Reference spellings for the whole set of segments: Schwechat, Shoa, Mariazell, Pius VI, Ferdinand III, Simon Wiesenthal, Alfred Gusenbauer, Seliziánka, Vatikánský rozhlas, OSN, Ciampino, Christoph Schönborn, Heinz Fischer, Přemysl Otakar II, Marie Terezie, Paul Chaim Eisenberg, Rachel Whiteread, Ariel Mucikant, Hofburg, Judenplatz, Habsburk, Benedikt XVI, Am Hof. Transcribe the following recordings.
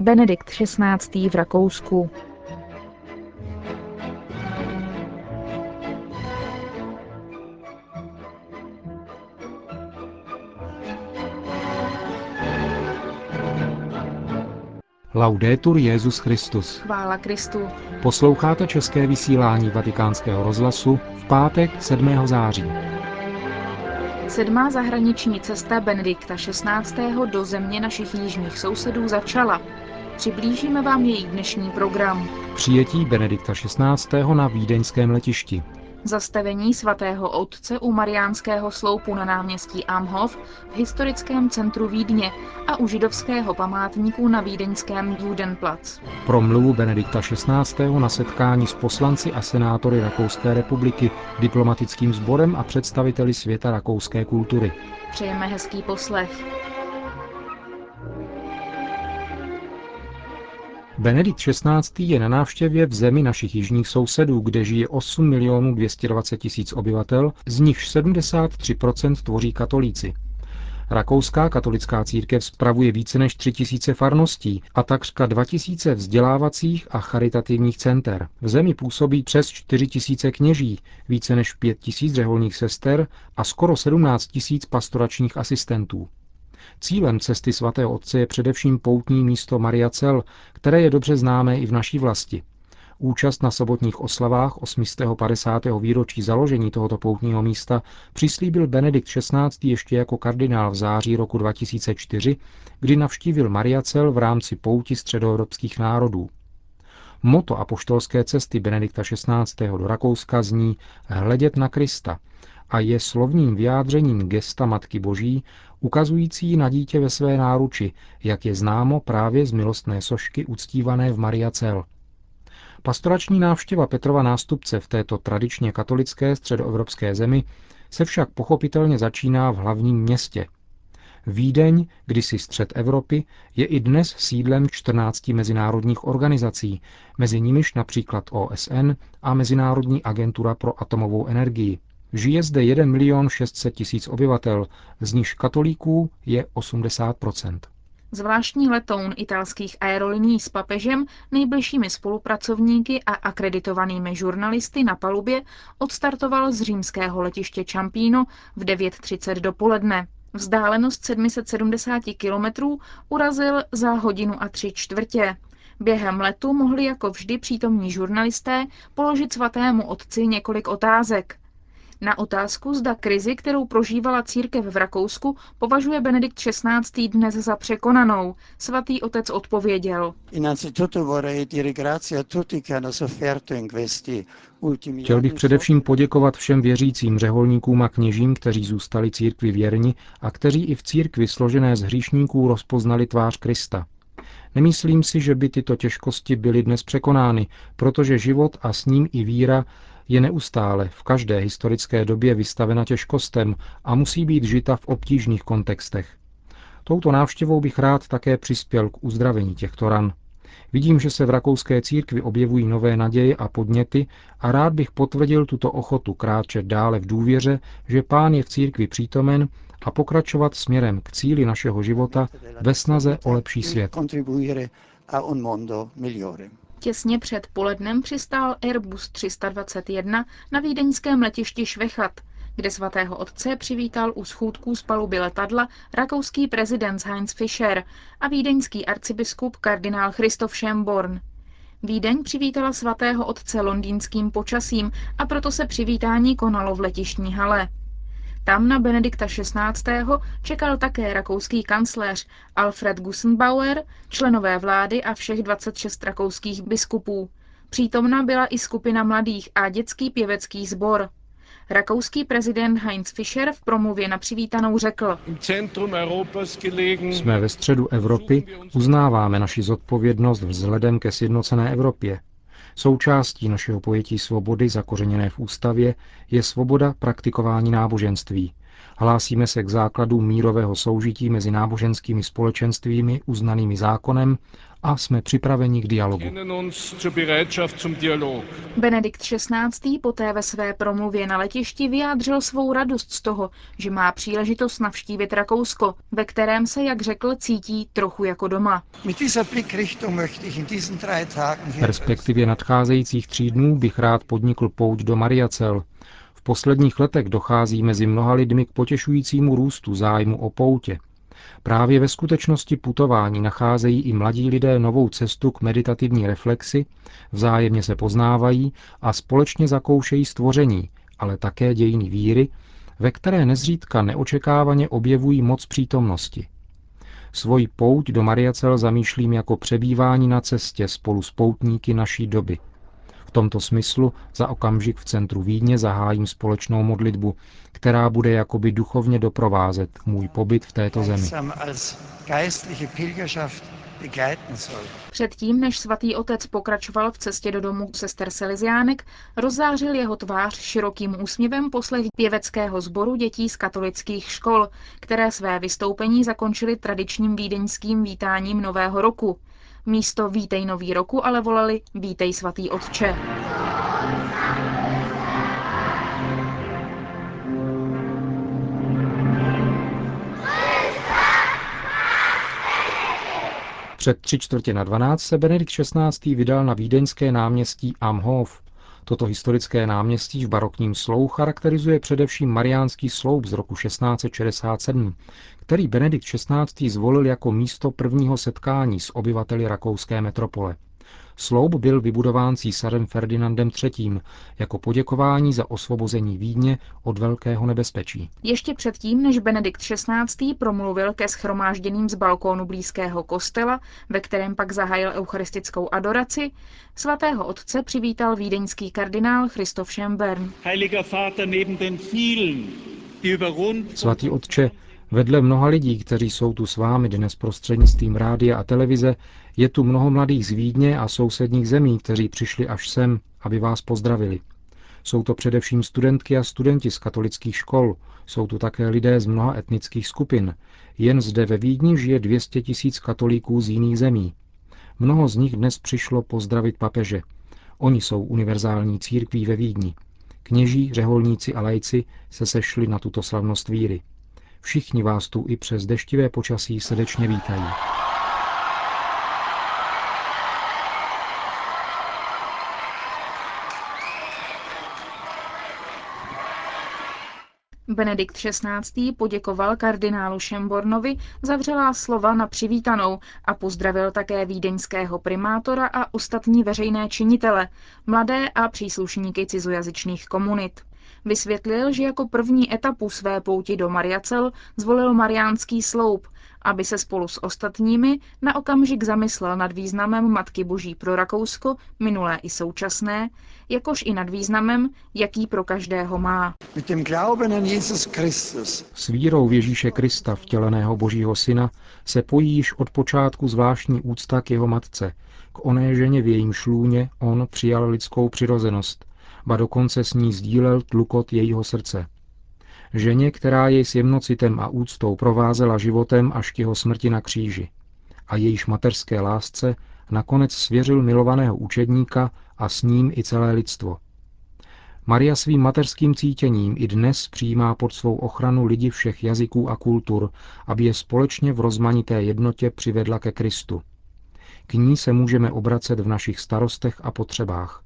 Benedikt XVI. V Rakousku. Laudetur Jesus Christus. Chvála Kristu. Posloucháte české vysílání Vatikánského rozhlasu v pátek 7. září. Sedmá zahraniční cesta Benedikta XVI. Do země našich jižních sousedů začala. Přiblížíme vám její dnešní program. Přijetí Benedikta XVI. Na vídeňském letišti. Zastavení svatého otce u Mariánského sloupu na náměstí Amhof v historickém centru Vídně a u židovského památníku na vídeňském Judenplatz. Promluvu Benedikta XVI. Na setkání s poslanci a senátory Rakouské republiky, diplomatickým sborem a představiteli světa rakouské kultury. Přejeme hezký poslech. Benedikt XVI. Je na návštěvě v zemi našich jižních sousedů, kde žije 8 220 tisíc obyvatel, z nich 73% tvoří katolíci. Rakouská katolická církev spravuje více než 3 000 farností a takřka 2 000 vzdělávacích a charitativních center. V zemi působí přes 4 000 kněží, více než 5 000 řeholních sester a skoro 17 000 pastoračních asistentů. Cílem cesty svatého otce je především poutní místo Mariazell, které je dobře známé i v naší vlasti. Účast na sobotních oslavách 850. výročí založení tohoto poutního místa přislíbil Benedikt XVI. Ještě jako kardinál v září roku 2004, kdy navštívil Mariazell v rámci pouti středoevropských národů. Motto apoštolské cesty Benedikta XVI. Do Rakouska zní hledět na Krista a je slovním vyjádřením gesta Matky Boží, ukazující na dítě ve své náruči, jak je známo právě z milostné sošky uctívané v Mariazell. Pastorační návštěva Petrova nástupce v této tradičně katolické středoevropské zemi se však pochopitelně začíná v hlavním městě. Vídeň, kdysi střed Evropy, je i dnes sídlem 14 mezinárodních organizací, mezi nimiž například OSN a Mezinárodní agentura pro atomovou energii. Žije zde 1 600 000 obyvatel, z nichž katolíků je 80%. Zvláštní letoun italských aerolinií s papežem, nejbližšími spolupracovníky a akreditovanými žurnalisty na palubě odstartoval z římského letiště Ciampino v 9:30 dopoledne. Vzdálenost 770 kilometrů urazil za 1:03. Během letu mohli jako vždy přítomní žurnalisté položit svatému otci několik otázek. Na otázku, zda krizi, kterou prožívala církev v Rakousku, považuje Benedikt XVI. Dnes za překonanou, svatý otec odpověděl. Chtěl bych především poděkovat všem věřícím, řeholníkům a kněžím, kteří zůstali církvi věrni a kteří i v církvi složené z hříšníků rozpoznali tvář Krista. Nemyslím si, že by tyto těžkosti byly dnes překonány, protože život a s ním i víra je neustále v každé historické době vystavena těžkostem a musí být žita v obtížných kontextech. Touto návštěvou bych rád také přispěl k uzdravení těchto ran. Vidím, že se v rakouské církvi objevují nové naděje a podněty a rád bych potvrdil tuto ochotu kráčet dále v důvěře, že Pán je v církvi přítomen a pokračovat směrem k cíli našeho života ve snaze o lepší svět. Těsně před polednem přistál Airbus 321 na vídeňském letišti Schwechat, kde svatého otce přivítal u schůdků z paluby letadla rakouský prezident Heinz Fischer a vídeňský arcibiskup kardinál Christoph Schönborn. Vídeň přivítala svatého otce londýnským počasím, a proto se přivítání konalo v letištní hale. Tam na Benedikta XVI. Čekal také rakouský kancléř Alfred Gusenbauer, členové vlády a všech 26 rakouských biskupů. Přítomna byla i skupina mladých a dětský pěvecký sbor. Rakouský prezident Heinz Fischer v promluvě na přivítanou řekl: Jsme ve středu Evropy, uznáváme naši zodpovědnost vzhledem ke sjednocené Evropě. Součástí našeho pojetí svobody zakořeněné v ústavě je svoboda praktikování náboženství. Hlásíme se k základu mírového soužití mezi náboženskými společenstvími uznanými zákonem a jsme připraveni k dialogu. Benedikt XVI. Poté ve své promluvě na letišti vyjádřil svou radost z toho, že má příležitost navštívit Rakousko, ve kterém se, jak řekl, cítí trochu jako doma. V perspektivě nadcházejících 3 dnů bych rád podnikl pouť do Mariazell. V posledních letech dochází mezi mnoha lidmi k potěšujícímu růstu zájmu o poutě. Právě ve skutečnosti putování nacházejí i mladí lidé novou cestu k meditativní reflexi, vzájemně se poznávají a společně zakoušejí stvoření, ale také dějiny víry, ve které nezřídka neočekávaně objevují moc přítomnosti. Svoji pouť do Mariazell zamýšlím jako přebývání na cestě spolu s poutníky naší doby. V tomto smyslu za okamžik v centru Vídně zahájím společnou modlitbu, která bude jakoby duchovně doprovázet můj pobyt v této zemi. Předtím, než svatý otec pokračoval v cestě do domu sester Seliziánek, rozzářil jeho tvář širokým úsměvem poslech pěveckého sboru dětí z katolických škol, které své vystoupení zakončily tradičním vídeňským vítáním nového roku. Místo Vítej nový roku ale volali Vítej svatý otče. Před 11:45 se Benedikt XVI. Vydal na vídeňské náměstí Am Hof. Toto historické náměstí v barokním slohu charakterizuje především mariánský sloup z roku 1667, který Benedikt XVI. Zvolil jako místo prvního setkání s obyvateli rakouské metropole. Sloup byl vybudován císařem Ferdinandem III. Jako poděkování za osvobození Vídně od velkého nebezpečí. Ještě předtím, než Benedikt XVI. Promluvil ke shromážděným z balkónu blízkého kostela, ve kterém pak zahájil eucharistickou adoraci, svatého otce přivítal vídeňský kardinál Christoph Schönborn. Svatý otče, vedle mnoha lidí, kteří jsou tu s vámi dnes prostřednictvím rádia a televize, je tu mnoho mladých z Vídně a sousedních zemí, kteří přišli až sem, aby vás pozdravili. Jsou to především studentky a studenti z katolických škol, jsou tu také lidé z mnoha etnických skupin. Jen zde ve Vídni žije 200 000 katolíků z jiných zemí. Mnoho z nich dnes přišlo pozdravit papeže. Oni jsou univerzální církví ve Vídni. Kněží, řeholníci a laici se sešli na tuto slavnost víry. Všichni vás tu i přes deštivé počasí srdečně vítají. Benedikt XVI. Poděkoval kardinálu Schönbornovi zavřelá slova na přivítanou a pozdravil také vídeňského primátora a ostatní veřejné činitele, mladé a příslušníky cizojazyčných komunit. Vysvětlil, že jako první etapu své pouti do Mariazell zvolil mariánský sloup, aby se spolu s ostatními na okamžik zamyslel nad významem Matky Boží pro Rakousko, minulé i současné, jakož i nad významem, jaký pro každého má. S vírou v Ježíše Krista, vtěleného Božího Syna, se pojí již od počátku zvláštní úcta k jeho matce, k oné ženě, v jejím šlůně on přijal lidskou přirozenost, ba dokonce s ní sdílel tlukot jejího srdce. Ženě, která jej s jemnocitem a úctou provázela životem až k jeho smrti na kříži a jejíž mateřské lásce nakonec svěřil milovaného učedníka a s ním i celé lidstvo. Maria svým mateřským cítěním i dnes přijímá pod svou ochranu lidi všech jazyků a kultur, aby je společně v rozmanité jednotě přivedla ke Kristu. K ní se můžeme obracet v našich starostech a potřebách.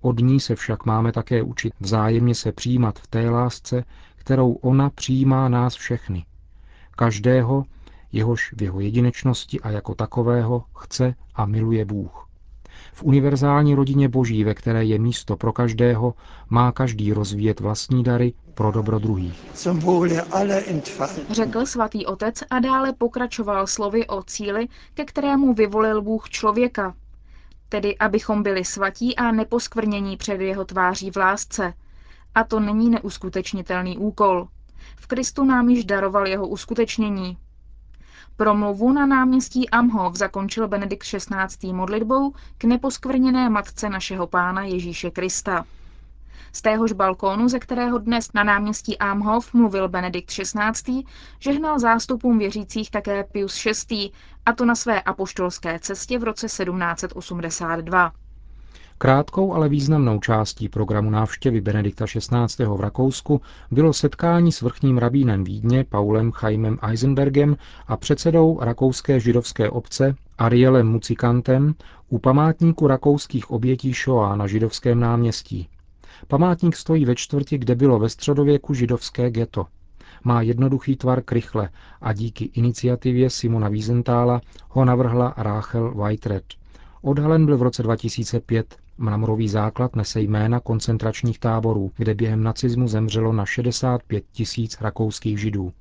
Od ní se však máme také učit vzájemně se přijímat v té lásce, kterou ona přijímá nás všechny. Každého, jehož v jeho jedinečnosti a jako takového chce a miluje Bůh. V univerzální rodině Boží, ve které je místo pro každého, má každý rozvíjet vlastní dary pro dobro druhých. Řekl svatý otec a dále pokračoval slovy o cíli, ke kterému vyvolil Bůh člověka. Tedy abychom byli svatí a neposkvrnění před jeho tváří v lásce. A to není neuskutečnitelný úkol. V Kristu nám již daroval jeho uskutečnění. Promluvu na náměstí Am Hof zakončil Benedikt XVI. Modlitbou k neposkvrněné matce našeho Pána Ježíše Krista. Z téhož balkónu, ze kterého dnes na náměstí Amhof mluvil Benedikt XVI., žehnal zástupům věřících také Pius VI., a to na své apoštolské cestě v roce 1782. Krátkou, ale významnou částí programu návštěvy Benedikta XVI. V Rakousku bylo setkání s vrchním rabínem Vídně Paulem Chaimem Eisenbergem a předsedou rakouské židovské obce Arielem Mucikantem u památníku rakouských obětí Shoa na židovském náměstí. Památník stojí ve čtvrti, kde bylo ve středověku židovské ghetto. Má jednoduchý tvar krychle a díky iniciativě Simona Wiesenthala ho navrhla Rachel Whiteread. Odhalen byl v roce 2005. Mramorový základ nese jména koncentračních táborů, kde během nacismu zemřelo na 65 000 rakouských židů.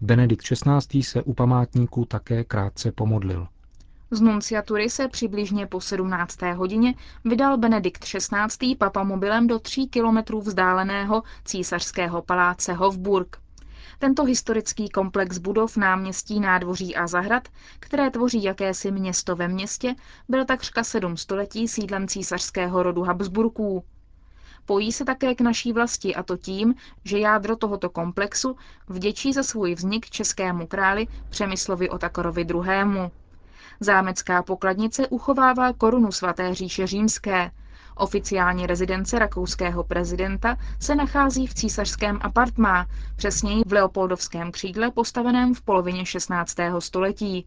Benedikt XVI. Se u památníku také krátce pomodlil. Z nunciatury se přibližně po 17. hodině vydal Benedikt XVI. Papamobilem do 3 kilometrů vzdáleného císařského paláce Hofburg. Tento historický komplex budov, náměstí, nádvoří a zahrad, které tvoří jakési město ve městě, byl takřka 7 století sídlem císařského rodu Habsburků. Pojí se také k naší vlasti, a to tím, že jádro tohoto komplexu vděčí za svůj vznik českému králi Přemyslovi Otakarovi II. Zámecká pokladnice uchovává korunu svaté říše římské. Oficiální rezidence rakouského prezidenta se nachází v císařském apartmá, přesněji v Leopoldovském křídle postaveném v polovině 16. století.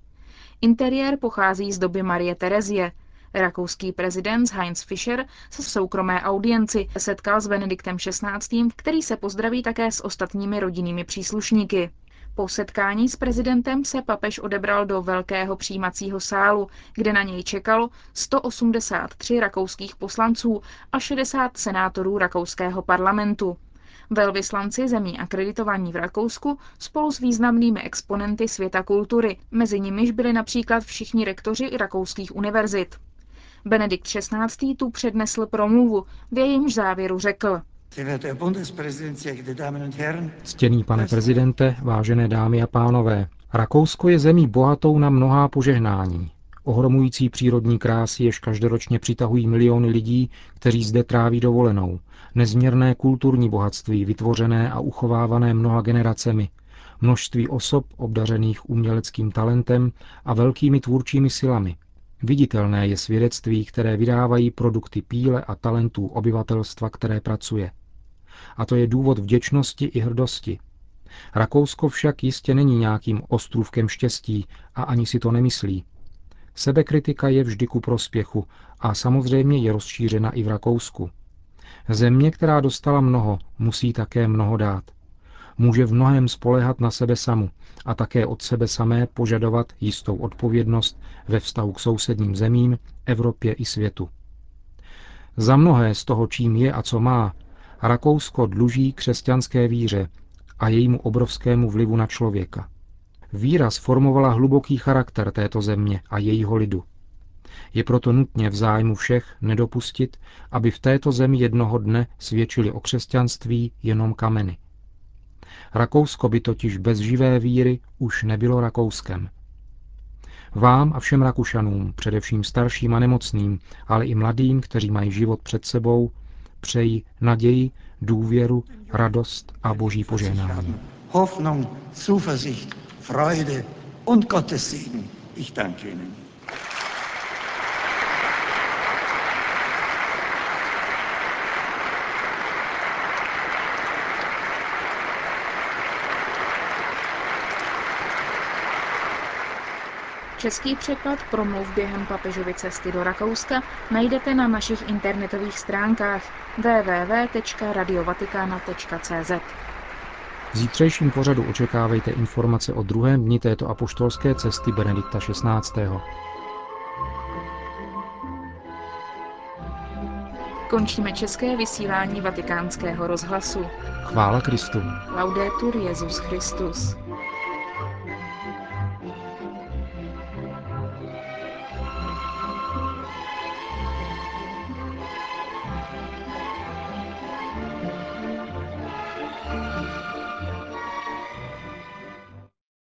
Interiér pochází z doby Marie Terezie. Rakouský prezident Heinz Fischer se v soukromé audienci setkal s Benediktem XVI., který se pozdraví také s ostatními rodinnými příslušníky. Po setkání s prezidentem se papež odebral do velkého přijímacího sálu, kde na něj čekalo 183 rakouských poslanců a 60 senátorů rakouského parlamentu. Velvyslanci zemí akreditovaní v Rakousku spolu s významnými exponenty světa kultury, mezi nimiž byli například všichni rektoři rakouských univerzit. Benedikt XVI. Tu přednesl promluvu, v jejímž závěru řekl: Ctěný pane prezidente, vážené dámy a pánové, Rakousko je zemí bohatou na mnohá požehnání. Ohromující přírodní krásy, jež každoročně přitahují miliony lidí, kteří zde tráví dovolenou. Nezměrné kulturní bohatství, vytvořené a uchovávané mnoha generacemi. Množství osob, obdařených uměleckým talentem a velkými tvůrčími silami. Viditelné je svědectví, které vydávají produkty píle a talentů obyvatelstva, které pracuje. A to je důvod vděčnosti i hrdosti. Rakousko však jistě není nějakým ostrůvkem štěstí a ani si to nemyslí. Sebekritika je vždy ku prospěchu a samozřejmě je rozšířena i v Rakousku. Země, která dostala mnoho, musí také mnoho dát. Může v mnohém spoléhat na sebe samu a také od sebe samé požadovat jistou odpovědnost ve vztahu k sousedním zemím, Evropě i světu. Za mnohé z toho, čím je a co má, Rakousko dluží křesťanské víře a jejímu obrovskému vlivu na člověka. Víra sformovala hluboký charakter této země a jejího lidu. Je proto nutně v zájmu všech nedopustit, aby v této zemi jednoho dne svědčili o křesťanství jenom kameny. Rakousko by totiž bez živé víry už nebylo Rakouskem. Vám a všem Rakušanům, především starším a nemocným, ale i mladým, kteří mají život před sebou, přeji naději, důvěru, radost a boží požehnání. Hoffnung, Zuversicht, Freude und Gottes Segen. Ich danke Ihnen. Český překlad promluv během papežovy cesty do Rakouska najdete na našich internetových stránkách www.radiovatikana.cz. V zítřejším pořadu očekávejte informace o druhém dni této apoštolské cesty Benedikta XVI. Končíme české vysílání Vatikánského rozhlasu. Chvála Kristu. Laudetur Jesus Christus.